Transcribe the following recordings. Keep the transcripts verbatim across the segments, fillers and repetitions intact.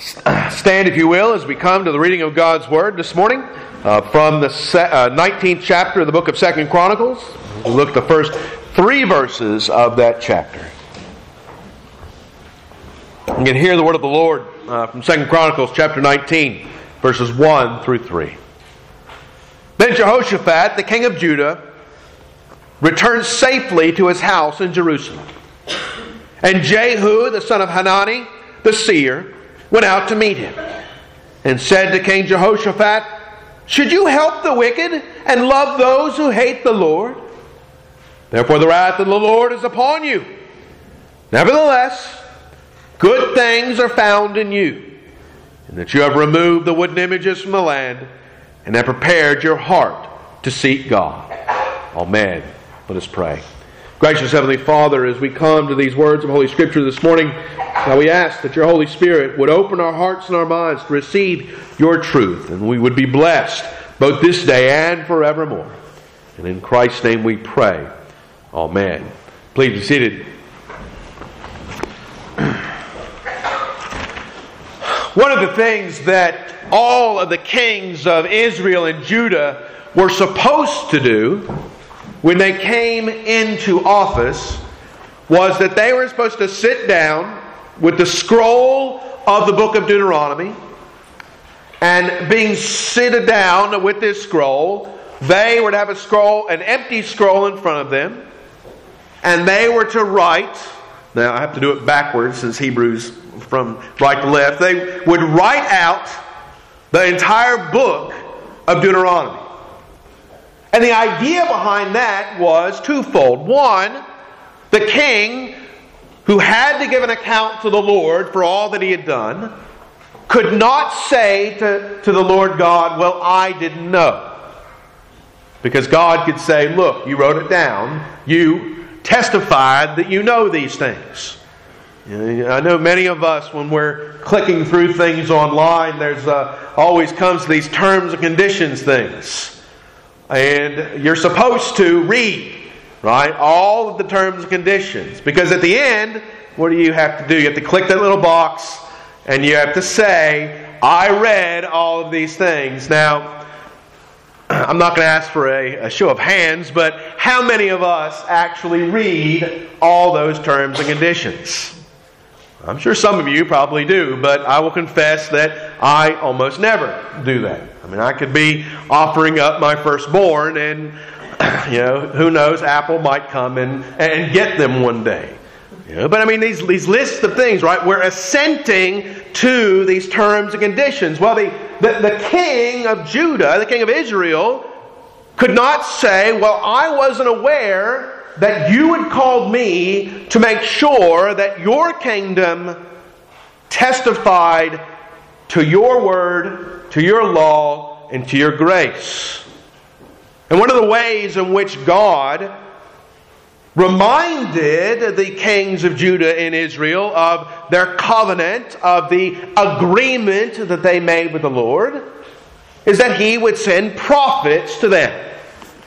Stand, if you will, as we come to the reading of God's Word this morning uh, from the se- uh, nineteenth chapter of the book of Second Chronicles. We'll look at the first three verses of that chapter. You can hear the word of the Lord uh, from Second Chronicles chapter nineteen, verses one through three. Then Jehoshaphat, the king of Judah, returned safely to his house in Jerusalem. And Jehu, the son of Hanani, the seer, went out to meet him and said to King Jehoshaphat, "Should you help the wicked and love those who hate the Lord? Therefore the wrath of the Lord is upon you. Nevertheless, good things are found in you, and that you have removed the wooden images from the land and have prepared your heart to seek God." Amen. Let us pray. Gracious Heavenly Father, as we come to these words of Holy Scripture this morning, now we ask that your Holy Spirit would open our hearts and our minds to receive your truth, and we would be blessed both this day and forevermore. And in Christ's name we pray. Amen. Please be seated. One of the things that all of the kings of Israel and Judah were supposed to do when they came into office was that they were supposed to sit down with the scroll of the book of Deuteronomy, and being seated down with this scroll, they were to have a scroll, an empty scroll in front of them, and they were to write. Now I have to do it backwards since Hebrews from right to left. They would write out the entire book of Deuteronomy. And the idea behind that was twofold. One, the king, who had to give an account to the Lord for all that he had done, could not say to, to the Lord God, "Well, I didn't know." Because God could say, "Look, you wrote it down. You testified that you know these things." I know many of us, when we're clicking through things online, there's uh, always comes these terms and conditions things. And you're supposed to read, right, all of the terms and conditions. Because at the end, what do you have to do? You have to click that little box and you have to say, "I read all of these things." Now, I'm not going to ask for a, a show of hands, but how many of us actually read all those terms and conditions? I'm sure some of you probably do, but I will confess that I almost never do that. I mean, I could be offering up my firstborn and, you know, who knows, Apple might come and, and get them one day. You know, but I mean, these, these lists of things, right? We're assenting to these terms and conditions. Well, the, the, the king of Judah, the king of Israel, could not say, "Well, I wasn't aware that you would call me to make sure that your kingdom testified to your word, to your law, and to your grace." And one of the ways in which God reminded the kings of Judah and Israel of their covenant, of the agreement that they made with the Lord, is that He would send prophets to them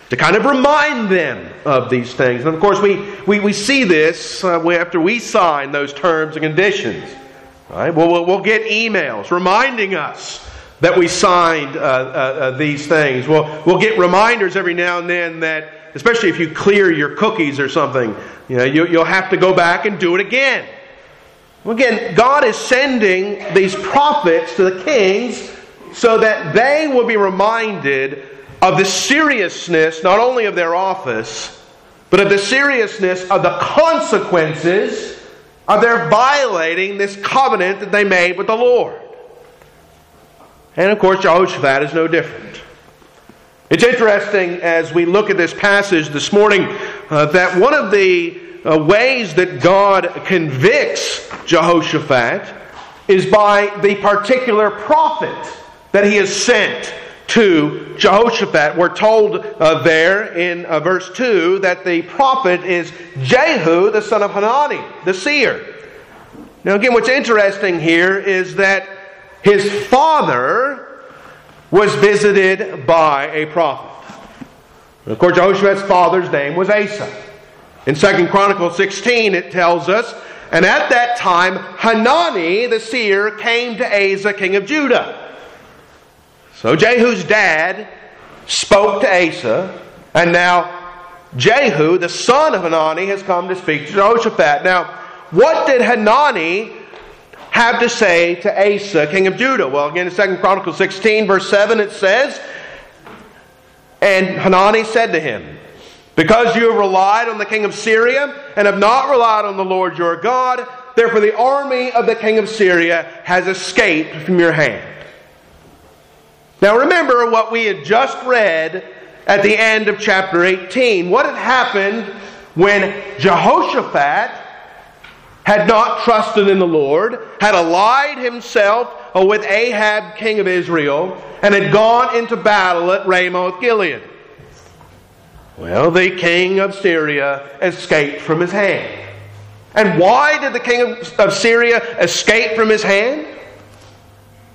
to kind of remind them of these things. And of course, we, we, we see this uh, after we sign those terms and conditions. Right? We'll, we'll, we'll get emails reminding us that we signed uh, uh, uh, these things. We'll, we'll get reminders every now and then that, especially if you clear your cookies or something, you know, you, you'll have to go back and do it again. Well, again, God is sending these prophets to the kings so that they will be reminded of the seriousness, not only of their office, but of the seriousness of the consequences of their violating this covenant that they made with the Lord. And of course, Jehoshaphat is no different. It's interesting as we look at this passage this morning uh, that one of the uh, ways that God convicts Jehoshaphat is by the particular prophet that He has sent to Jehoshaphat. We're told uh, there in uh, verse two that the prophet is Jehu, the son of Hanani, the seer. Now again, what's interesting here is that his father was visited by a prophet. Of course, Jehoshaphat's father's name was Asa. In Second Chronicles sixteen, it tells us And at that time, Hanani the seer came to Asa, king of Judah. So Jehu's dad spoke to Asa, and now Jehu, the son of Hanani, has come to speak to Jehoshaphat. Now, what did Hanani have to say to Asa, king of Judah? Well, again, in Second Chronicles sixteen, verse seven, it says, "And Hanani said to him, because you have relied on the king of Syria and have not relied on the Lord your God, therefore the army of the king of Syria has escaped from your hand." Now remember what we had just read at the end of chapter eighteen. What had happened when Jehoshaphat had not trusted in the Lord, had allied himself with Ahab, king of Israel, and had gone into battle at Ramoth Gilead. Well, the king of Syria escaped from his hand. And why did the king of Syria escape from his hand?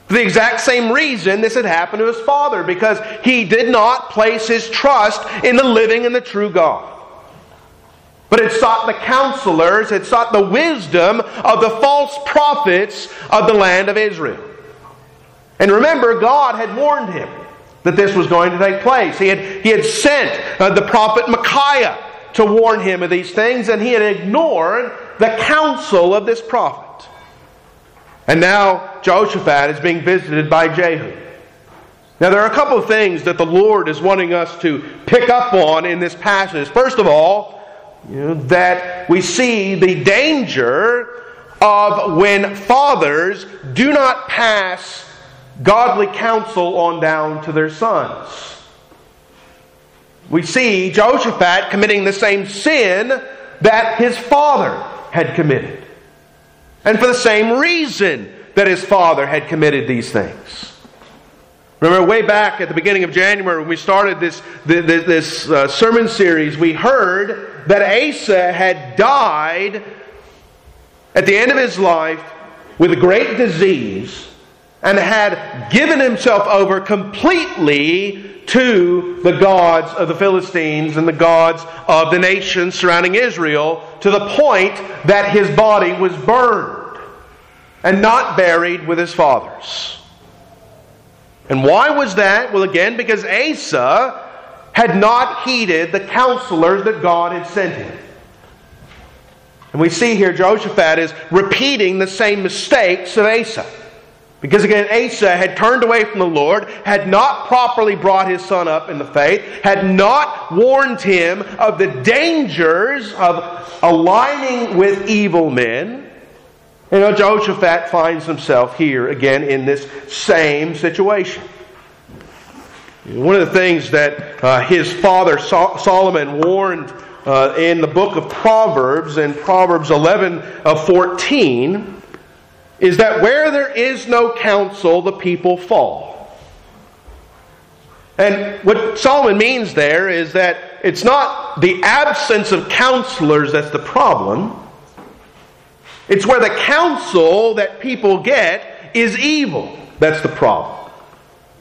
For the exact same reason this had happened to his father, because he did not place his trust in the living and the true God. But it sought the counselors, it sought the wisdom of the false prophets of the land of Israel. And remember, God had warned him that this was going to take place. He had, he had sent uh, the prophet Micaiah to warn him of these things, and he had ignored the counsel of this prophet. And now Jehoshaphat is being visited by Jehu. Now there are a couple of things that the Lord is wanting us to pick up on in this passage. First of all, you know, that we see the danger of when fathers do not pass godly counsel on down to their sons. We see Jehoshaphat committing the same sin that his father had committed. And for the same reason that his father had committed these things. Remember way back at the beginning of January when we started this, this, this uh, sermon series, we heard that Asa had died at the end of his life with a great disease, and had given himself over completely to the gods of the Philistines and the gods of the nations surrounding Israel, to the point that his body was burned and not buried with his fathers. And why was that? Well, again, because Asa had not heeded the counselors that God had sent him. And we see here Jehoshaphat is repeating the same mistakes of Asa. Because again, Asa had turned away from the Lord, had not properly brought his son up in the faith, had not warned him of the dangers of aligning with evil men. You know, Jehoshaphat finds himself here again in this same situation. One of the things that uh, his father Solomon warned uh, in the book of Proverbs, in Proverbs eleven fourteen... is that where there is no counsel, the people fall. And what Solomon means there is that it's not the absence of counselors that's the problem. It's where the counsel that people get is evil that's the problem.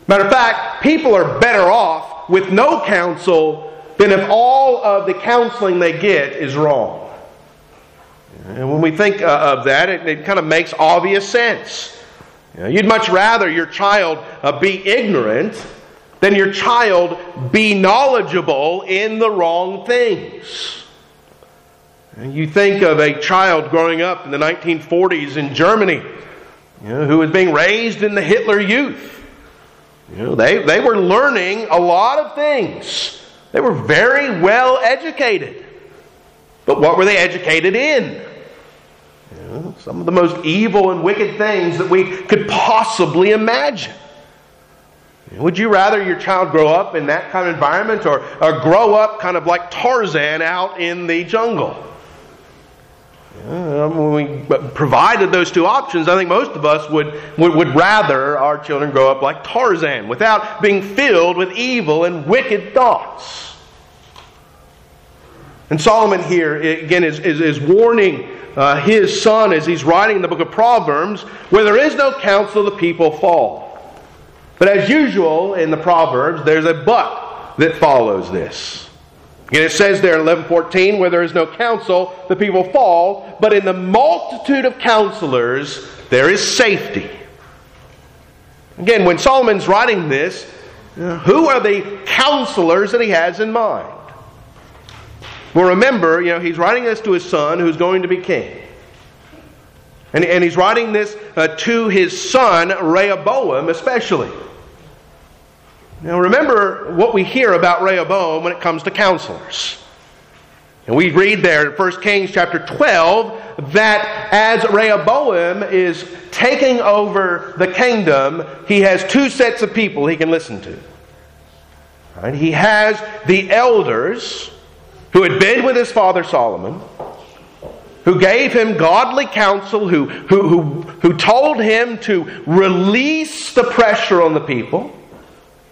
Matter of fact, people are better off with no counsel than if all of the counseling they get is wrong. And when we think of that, it, it kind of makes obvious sense. You know, you'd much rather your child uh, be ignorant than your child be knowledgeable in the wrong things. And you think of a child growing up in the nineteen forties in Germany, you know, who was being raised in the Hitler Youth. You know, they, they were learning a lot of things. They were very well educated. But what were they educated in? You know, some of the most evil and wicked things that we could possibly imagine. Would you rather your child grow up in that kind of environment, or, or grow up kind of like Tarzan out in the jungle? Yeah, when we provided those two options, I think most of us would, would, would rather our children grow up like Tarzan without being filled with evil and wicked thoughts. And Solomon here, again, is, is, is warning uh, his son as he's writing in the book of Proverbs, where there is no counsel, the people fall. But as usual in the Proverbs, there's a but that follows this. And it says there in eleven fourteen, where there is no counsel, the people fall, but in the multitude of counselors there is safety. Again, when Solomon's writing this, who are the counselors that he has in mind? Well, remember, you know, he's writing this to his son who's going to be king. And, and he's writing this uh, to his son, Rehoboam, especially. Now remember what we hear about Rehoboam when it comes to counselors. And we read there in First Kings chapter twelve that as Rehoboam is taking over the kingdom, he has two sets of people he can listen to. Right? He has the elders who had been with his father Solomon, who gave him godly counsel, who, who, who, who told him to release the pressure on the people.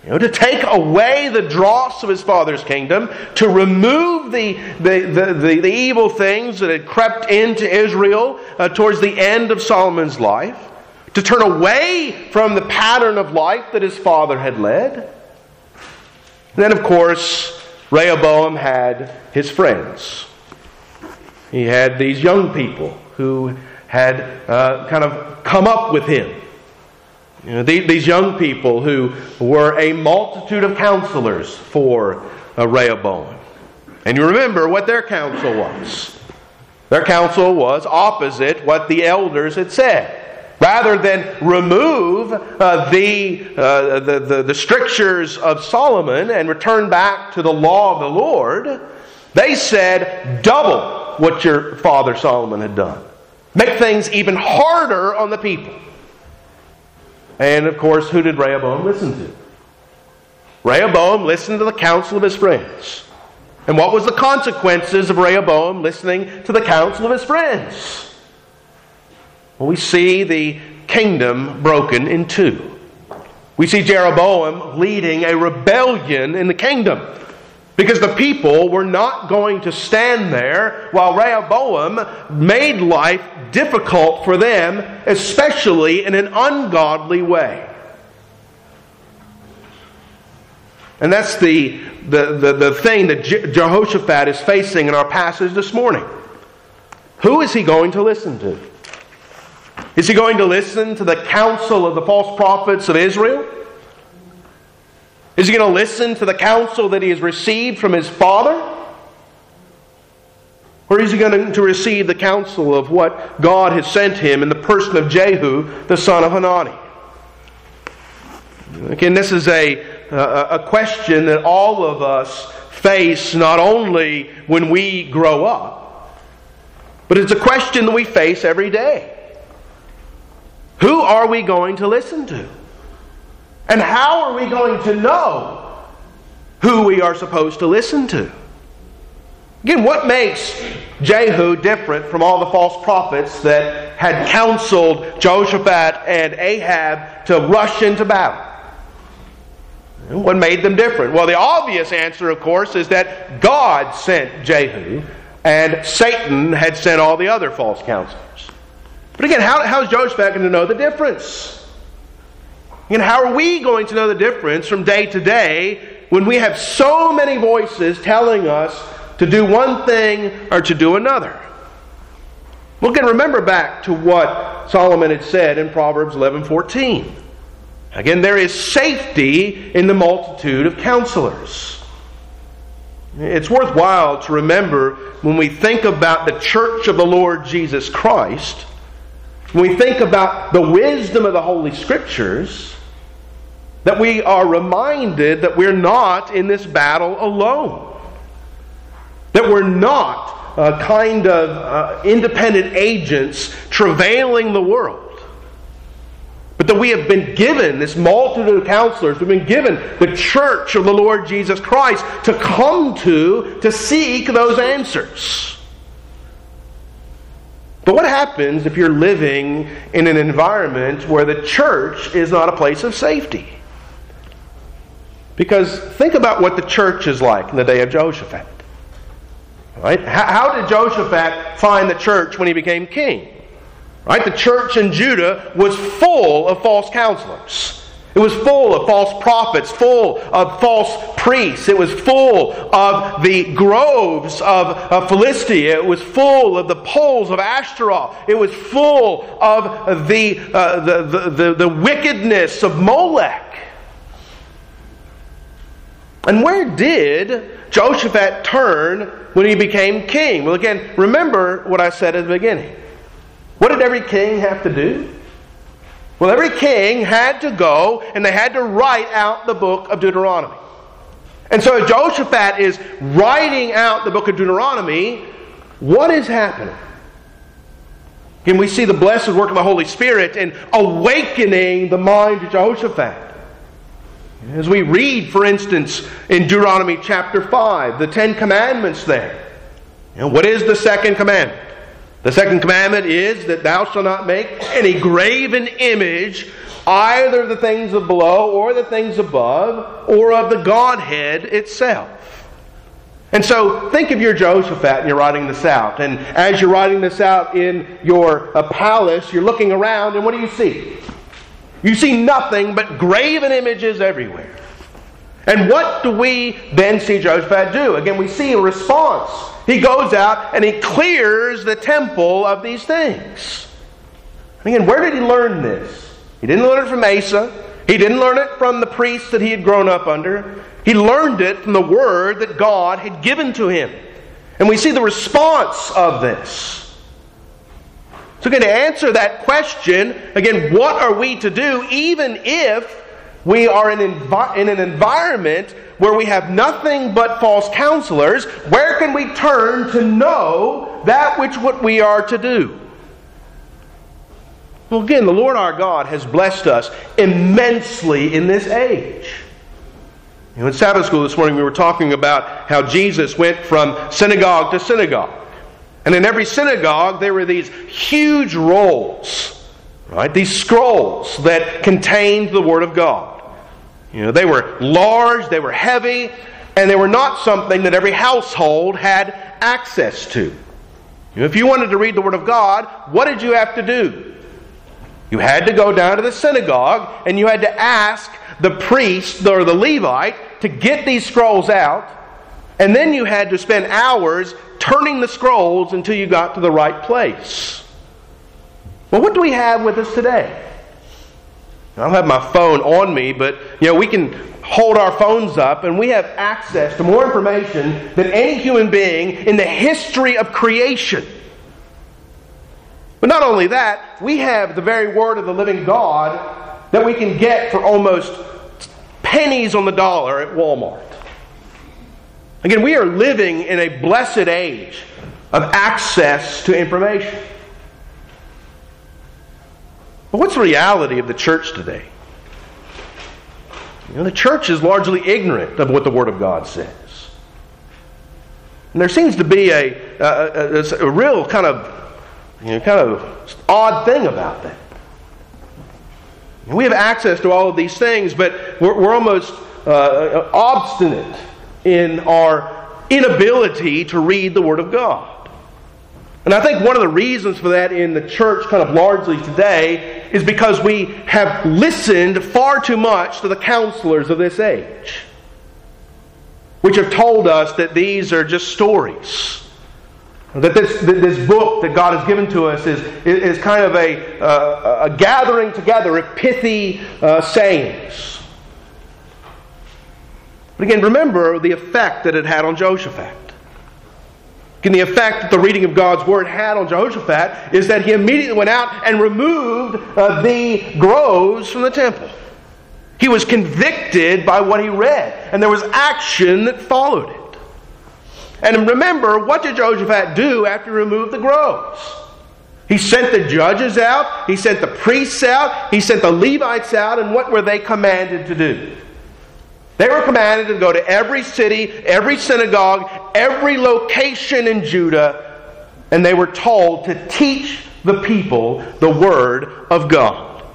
You know, to take away the dross of his father's kingdom, to remove the, the, the, the, the evil things that had crept into Israel uh, towards the end of Solomon's life, to turn away from the pattern of life that his father had led. And then, of course, Rehoboam had his friends. He had these young people who had uh, kind of come up with him. You know, these young people who were a multitude of counselors for Rehoboam. And you remember what their counsel was. Their counsel was opposite what the elders had said. Rather than remove uh, the, uh, the, the, the strictures of Solomon and return back to the law of the Lord, they said, double what your father Solomon had done. Make things even harder on the people. And, of course, who did Rehoboam listen to? Rehoboam listened to the counsel of his friends. And what was the consequences of Rehoboam listening to the counsel of his friends? Well, we see the kingdom broken in two. We see Jeroboam leading a rebellion in the kingdom, because the people were not going to stand there while Rehoboam made life difficult for them, especially in an ungodly way. And that's the, the, the, the thing that Je- Jehoshaphat is facing in our passage this morning. Who is he going to listen to? Is he going to listen to the counsel of the false prophets of Israel? Is he going to listen to the counsel that he has received from his father? Or is he going to receive the counsel of what God has sent him in the person of Jehu, the son of Hanani? Again, this is a, a, a question that all of us face not only when we grow up, but it's a question that we face every day. Who are we going to listen to? And how are we going to know who we are supposed to listen to? Again, what makes Jehu different from all the false prophets that had counseled Jehoshaphat and Ahab to rush into battle? What made them different? Well, the obvious answer, of course, is that God sent Jehu and Satan had sent all the other false counselors. But again, how, how is Jehoshaphat going to know the difference? And how are we going to know the difference from day to day when we have so many voices telling us to do one thing or to do another? Well, again, remember back to what Solomon had said in Proverbs eleven fourteen. Again, there is safety in the multitude of counselors. It's worthwhile to remember when we think about the church of the Lord Jesus Christ, when we think about the wisdom of the Holy Scriptures, that we are reminded that we're not in this battle alone. That we're not a kind of uh, independent agents travailing the world. But that we have been given this multitude of counselors, we've been given the church of the Lord Jesus Christ to come to, to seek those answers. But what happens if you're living in an environment where the church is not a place of safety? Because think about what the church is like in the day of Jehoshaphat. Right? How did Jehoshaphat find the church when he became king? Right? The church in Judah was full of false counselors. It was full of false prophets, full of false priests. It was full of the groves of, of Philistia. It was full of the poles of Ashtaroth. It was full of the, uh, the, the, the, the wickedness of Molech. And where did Jehoshaphat turn when he became king? Well, again, remember what I said at the beginning. What did every king have to do? Well, every king had to go and they had to write out the book of Deuteronomy. And so as Jehoshaphat is writing out the book of Deuteronomy, what is happening? Can we see the blessed work of the Holy Spirit in awakening the mind of Jehoshaphat? As we read, for instance, in Deuteronomy chapter five, the Ten Commandments there. And what is the second commandment? The second commandment is that thou shalt not make any graven image, either of the things of below or the things above, or of the Godhead itself. And so think of your Jehoshaphat and you're writing this out. And as you're writing this out in your uh, palace, you're looking around and what do you see? You see nothing but graven images everywhere. And what do we then see Jehoshaphat do? Again, we see a response. He goes out and he clears the temple of these things. And again, where did he learn this? He didn't learn it from Asa. He didn't learn it from the priests that he had grown up under. He learned it from the word that God had given to him. And we see the response of this. So again, to answer that question, again, what are we to do even if we are in, envi- in an environment where we have nothing but false counselors? Where can we turn to know that which what we are to do? Well, again, the Lord our God has blessed us immensely in this age. You know, in Sabbath school this morning, we were talking about how Jesus went from synagogue to synagogue. And in every synagogue, there were these huge rolls. Right? These scrolls that contained the Word of God. You know, they were large, they were heavy, and they were not something that every household had access to. You know, if you wanted to read the Word of God, what did you have to do? You had to go down to the synagogue and you had to ask the priest or the Levite to get these scrolls out, and then you had to spend hours turning the scrolls until you got to the right place. Well, what do we have with us today? I don't have my phone on me, but you know, we can hold our phones up and we have access to more information than any human being in the history of creation. But not only that, we have the very Word of the living God that we can get for almost pennies on the dollar at Walmart. Again, we are living in a blessed age of access to information. But what's the reality of the church today? You know, the church is largely ignorant of what the Word of God says. And there seems to be a, a, a, a real kind of, you know, kind of odd thing about that. And we have access to all of these things, but we're, we're almost uh, obstinate in our inability to read the Word of God. And I think one of the reasons for that in the church kind of largely today is because we have listened far too much to the counselors of this age, which have told us that these are just stories. That this, that this book that God has given to us is, is kind of a, uh, a gathering together of pithy uh, sayings. But again, remember the effect that it had on Jehoshaphat. And the effect that the reading of God's Word had on Jehoshaphat is that he immediately went out and removed uh, the groves from the temple. He was convicted by what he read, and there was action that followed it. And remember, what did Jehoshaphat do after he removed the groves? He sent the judges out, he sent the priests out, he sent the Levites out, and what were they commanded to do? They were commanded to go to every city, every synagogue, every location in Judah, and they were told to teach the people the Word of God.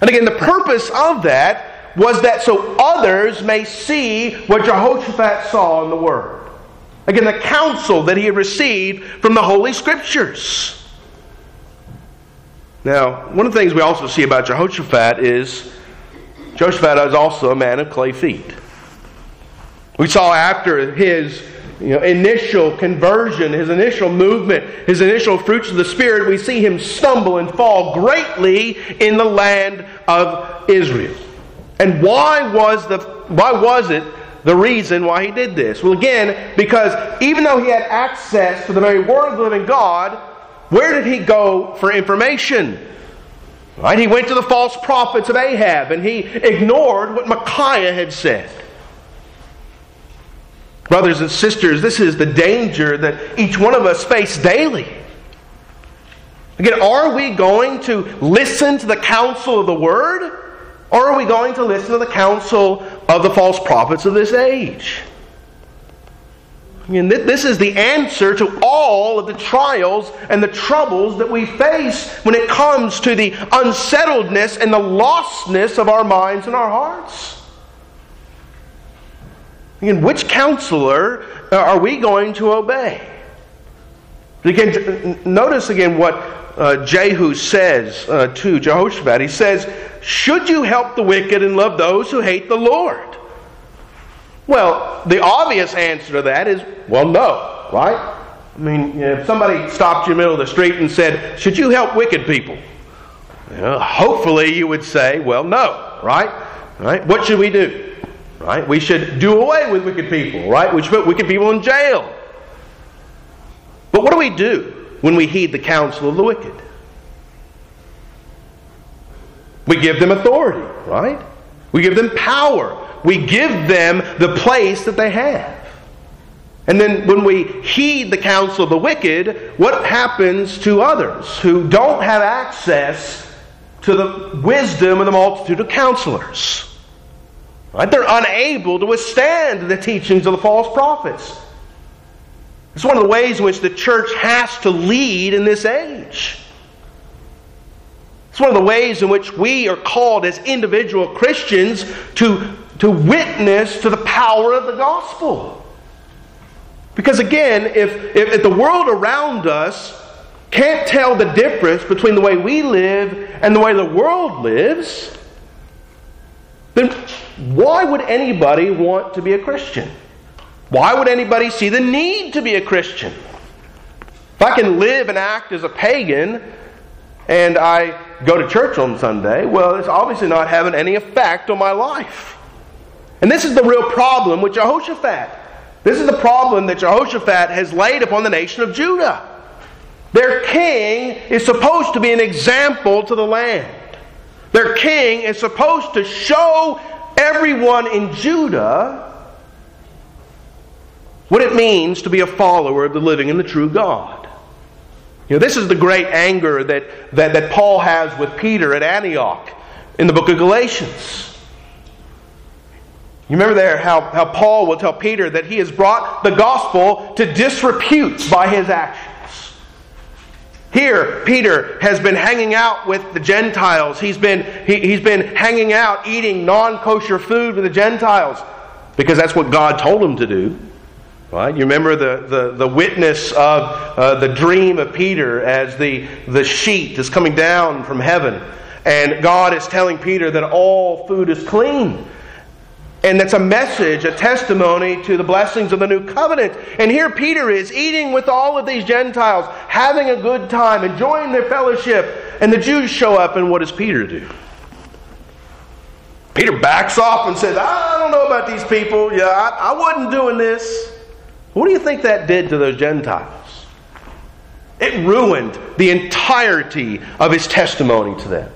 And again, the purpose of that was that so others may see what Jehoshaphat saw in the Word. Again, the counsel that he had received from the Holy Scriptures. Now, one of the things we also see about Jehoshaphat is Jehoshaphat is also a man of clay feet. We saw after his you know, initial conversion, his initial movement, his initial fruits of the Spirit, we see him stumble and fall greatly in the land of Israel. And why was the why was it the reason why he did this? Well, again, because even though he had access to the very Word of the living God, where did he go for information? Right? He went to the false prophets of Ahab, and he ignored what Micaiah had said. Brothers and sisters, this is the danger that each one of us face daily. Again, are we going to listen to the counsel of the Word? Or are we going to listen to the counsel of the false prophets of this age? I mean, this is the answer to all of the trials and the troubles that we face when it comes to the unsettledness and the lostness of our minds and our hearts. Again, which counselor are we going to obey? Again, notice again what uh, Jehu says uh, to Jehoshaphat. He says, "Should you help the wicked and love those who hate the Lord?" Well, the obvious answer to that is, well, no, right? I mean, you know, if somebody stopped you in the middle of the street and said, "Should you help wicked people?" You know, hopefully you would say, well, no, right? Right? What should we do? Right? We should do away with wicked people, right? We should put wicked people in jail. But what do we do when we heed the counsel of the wicked? We give them authority, right? We give them power. We give them the place that they have. And then when we heed the counsel of the wicked, what happens to others who don't have access to the wisdom of the multitude of counselors? Right? They're unable to withstand the teachings of the false prophets. It's one of the ways in which the church has to lead in this age. It's one of the ways in which we are called as individual Christians to, to witness to the power of the gospel. Because again, if, if, if the world around us can't tell the difference between the way we live and the way the world lives, then why would anybody want to be a Christian? Why would anybody see the need to be a Christian? If I can live and act as a pagan and I go to church on Sunday, well, it's obviously not having any effect on my life. And this is the real problem with Jehoshaphat. This is the problem that Jehoshaphat has laid upon the nation of Judah. Their king is supposed to be an example to the land. Their king is supposed to show everyone in Judah what it means to be a follower of the living and the true God. You know, this is the great anger that, that, that Paul has with Peter at Antioch in the book of Galatians. You remember there how, how Paul will tell Peter that he has brought the gospel to disrepute by his actions. Here, Peter has been hanging out with the Gentiles. He's been, he, he's been hanging out, eating non-kosher food with the Gentiles because that's what God told him to do. Right? You remember the, the, the witness of uh, the dream of Peter as the, the sheet is coming down from heaven. And God is telling Peter that all food is clean. And that's a message, a testimony to the blessings of the new covenant. And here Peter is eating with all of these Gentiles, having a good time, enjoying their fellowship. And the Jews show up, and what does Peter do? Peter backs off and says, I don't know about these people. Yeah, I, I wasn't doing this. What do you think that did to those Gentiles? It ruined the entirety of his testimony to them.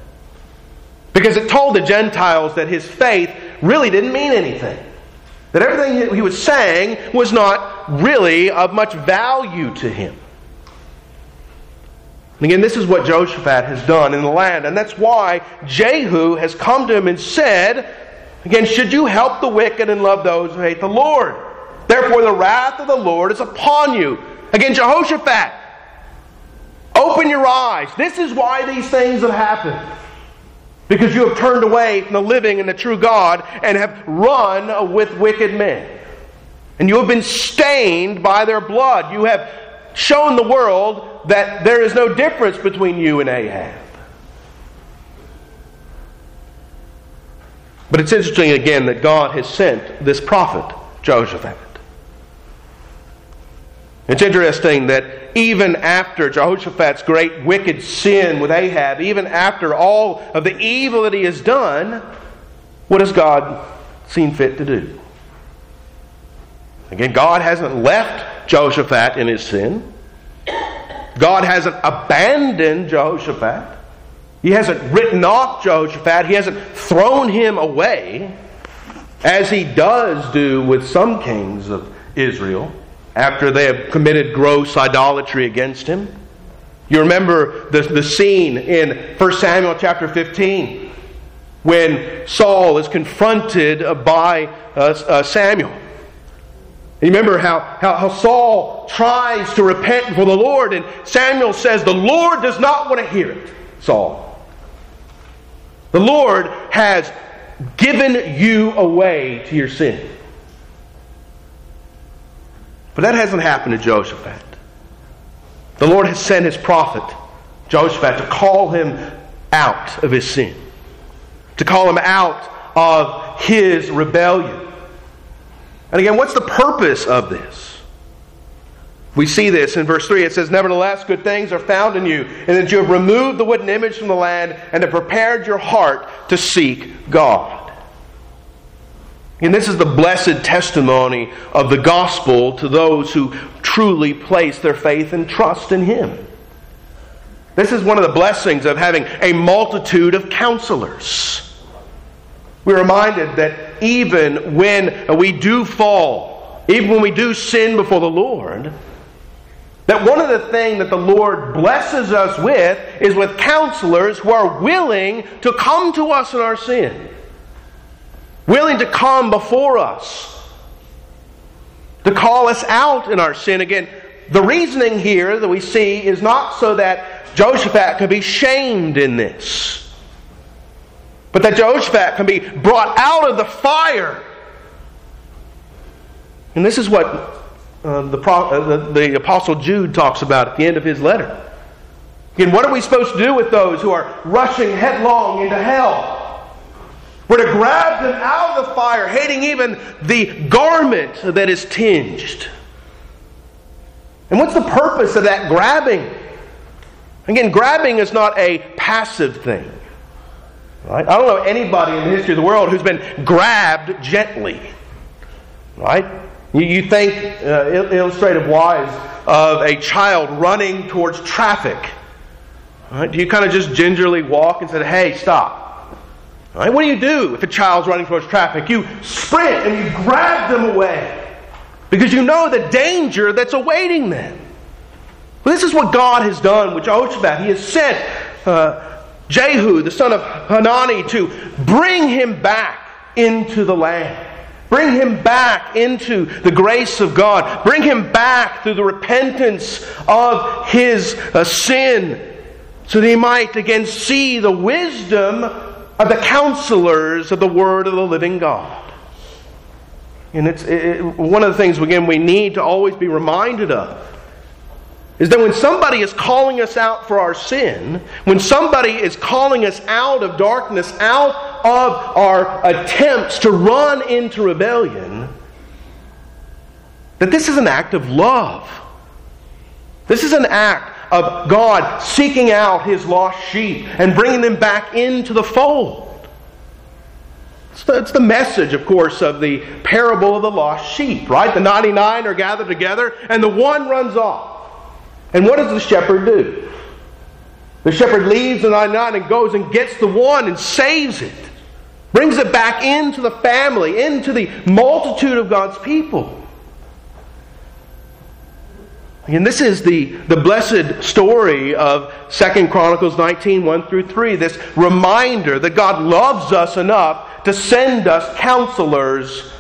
Because it told the Gentiles that his faith really didn't mean anything. That everything he was saying was not really of much value to him. And again, this is what Jehoshaphat has done in the land. And that's why Jehu has come to him and said, again, should you help the wicked and love those who hate the Lord? Therefore the wrath of the Lord is upon you. Again, Jehoshaphat, open your eyes. This is why these things have happened. Because you have turned away from the living and the true God and have run with wicked men. And you have been stained by their blood. You have shown the world that there is no difference between you and Ahab. But it's interesting again that God has sent this prophet, Jehoshaphat. It's interesting that even after Jehoshaphat's great wicked sin with Ahab, even after all of the evil that he has done, what has God seen fit to do? Again, God hasn't left Jehoshaphat in his sin. God hasn't abandoned Jehoshaphat. He hasn't written off Jehoshaphat. He hasn't thrown him away, as he does do with some kings of Israel after they have committed gross idolatry against him. You remember the, the scene in First Samuel chapter fifteen when Saul is confronted by uh, uh, Samuel. You remember how, how, how Saul tries to repent for the Lord, and Samuel says, "The Lord does not want to hear it, Saul. The Lord has given you away to your sin." But that hasn't happened to Jehoshaphat. The Lord has sent his prophet, Jehoshaphat, to call him out of his sin, to call him out of his rebellion. And again, what's the purpose of this? We see this in verse three. It says, "Nevertheless, good things are found in you, and that you have removed the wooden image from the land and have prepared your heart to seek God." And this is the blessed testimony of the gospel to those who truly place their faith and trust in Him. This is one of the blessings of having a multitude of counselors. We're reminded that even when we do fall, even when we do sin before the Lord, that one of the things that the Lord blesses us with is with counselors who are willing to come to us in our sin, willing to come before us, to call us out in our sin. Again, the reasoning here that we see is not so that Jehoshaphat could be shamed in this, but that Jehoshaphat can be brought out of the fire. And this is what uh, the, pro- uh, the, the Apostle Jude talks about at the end of his letter. Again, what are we supposed to do with those who are rushing headlong into hell? We're to grab them out of the fire, hating even the garment that is tinged. And what's the purpose of that grabbing? Again, grabbing is not a passive thing. Right? I don't know anybody in the history of the world who's been grabbed gently. Right? You, you think uh, illustrative wise of a child running towards traffic. Right? Do you kind of just gingerly walk and say, "Hey, stop"? Right? What do you do if a child's running towards traffic? You sprint and you grab them away because you know the danger that's awaiting them. Well, this is what God has done with Jehoshaphat. He has sent Uh, Jehu, the son of Hanani, to bring him back into the land. Bring him back into the grace of God. Bring him back through the repentance of his uh, sin, so that he might again see the wisdom of the counselors of the Word of the living God. And it's it, one of the things, again, we need to always be reminded of is that when somebody is calling us out for our sin, when somebody is calling us out of darkness, out of our attempts to run into rebellion, that this is an act of love. This is an act of God seeking out His lost sheep and bringing them back into the fold. It's the, it's the message, of course, of the parable of the lost sheep, right? The ninety-nine are gathered together and the one runs off. And what does the shepherd do? The shepherd leaves the ninety-nine and goes and gets the one and saves it. Brings it back into the family, into the multitude of God's people. And this is the, the blessed story of Second Chronicles nineteen, one through three. This reminder that God loves us enough to send us counselors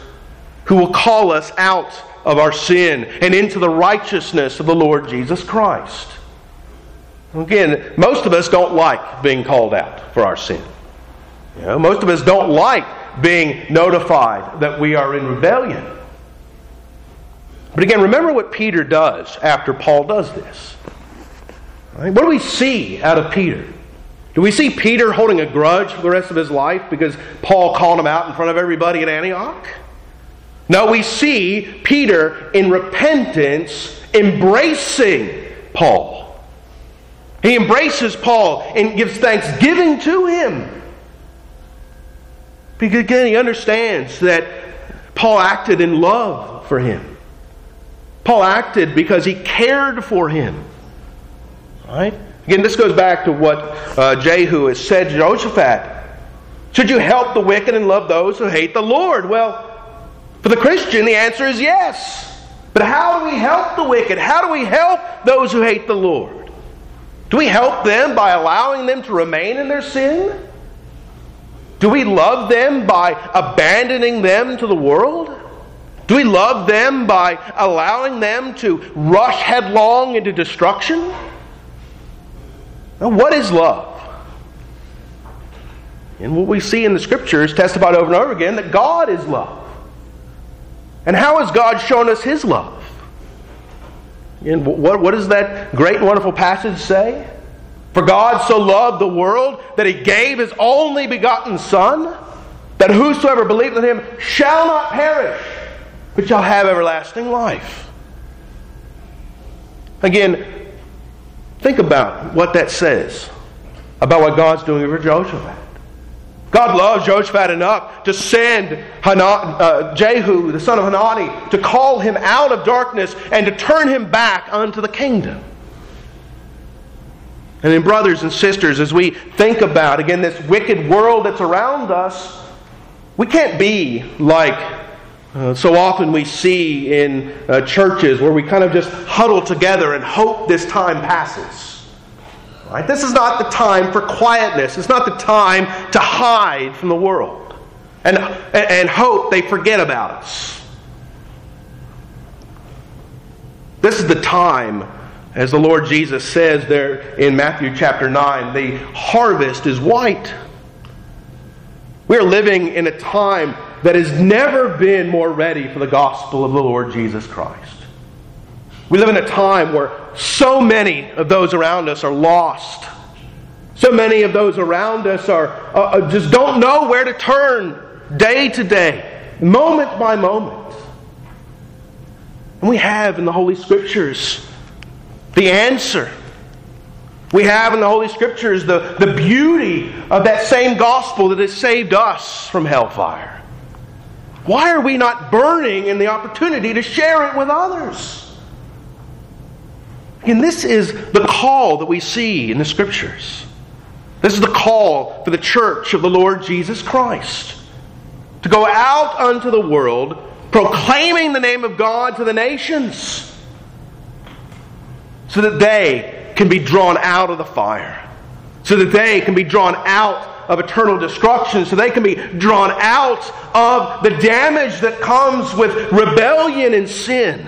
who will call us out of our sin and into the righteousness of the Lord Jesus Christ. Again, most of us don't like being called out for our sin. You know, most of us don't like being notified that we are in rebellion. But again, remember what Peter does after Paul does this. Right? What do we see out of Peter? Do we see Peter holding a grudge for the rest of his life because Paul called him out in front of everybody at Antioch? No, we see Peter in repentance embracing Paul. He embraces Paul and gives thanksgiving to him. Because again, he understands that Paul acted in love for him. Paul acted because he cared for him. All right? Again, this goes back to what uh, Jehu has said to Jehoshaphat. Should you help the wicked and love those who hate the Lord? Well, for the Christian, the answer is yes. But how do we help the wicked? How do we help those who hate the Lord? Do we help them by allowing them to remain in their sin? Do we love them by abandoning them to the world? Do we love them by allowing them to rush headlong into destruction? Now, what is love? And what we see in the Scriptures testified over and over again that God is love. And how has God shown us His love? And what, what does that great and wonderful passage say? For God so loved the world that He gave His only begotten Son, that whosoever believeth in Him shall not perish, but shall have everlasting life. Again, think about what that says about what God's doing for Jehoshaphat. God loves Jehoshaphat enough to send Hanan, uh, Jehu, the son of Hanani, to call him out of darkness and to turn him back unto the kingdom. And then, brothers and sisters, as we think about, again, this wicked world that's around us, we can't be like uh, so often we see in uh, churches where we kind of just huddle together and hope this time passes. Right? This is not the time for quietness. It's not the time to hide from the world and, and hope they forget about us. This is the time. As the Lord Jesus says there in Matthew chapter nine, the harvest is white. We are living in a time that has never been more ready for the gospel of the Lord Jesus Christ. We live in a time where so many of those around us are lost. So many of those around us are uh, just don't know where to turn day to day, moment by moment. And we have in the Holy Scriptures the answer. We have in the Holy Scriptures the, the beauty of that same gospel that has saved us from hellfire. Why are we not burning in the opportunity to share it with others? And this is the call that we see in the Scriptures. This is the call for the church of the Lord Jesus Christ. To go out unto the world, proclaiming the name of God to the nations, so that they can be drawn out of the fire, so that they can be drawn out of eternal destruction, so they can be drawn out of the damage that comes with rebellion and sin,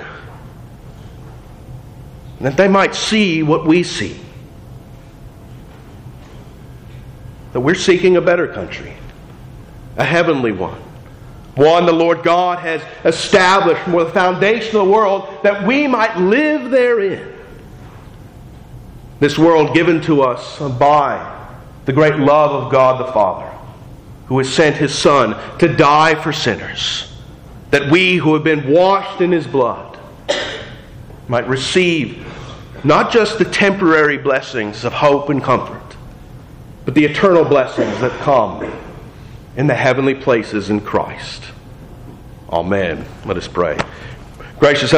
and that they might see what we see, that we're seeking a better country, a heavenly one, one the Lord God has established from the foundation of the world, that we might live therein. This world given to us by the great love of God the Father, who has sent His Son to die for sinners, that we who have been washed in His blood might receive not just the temporary blessings of hope and comfort, but the eternal blessings that come in the heavenly places in Christ. Amen. Let us pray. Gracious Heavenly Father,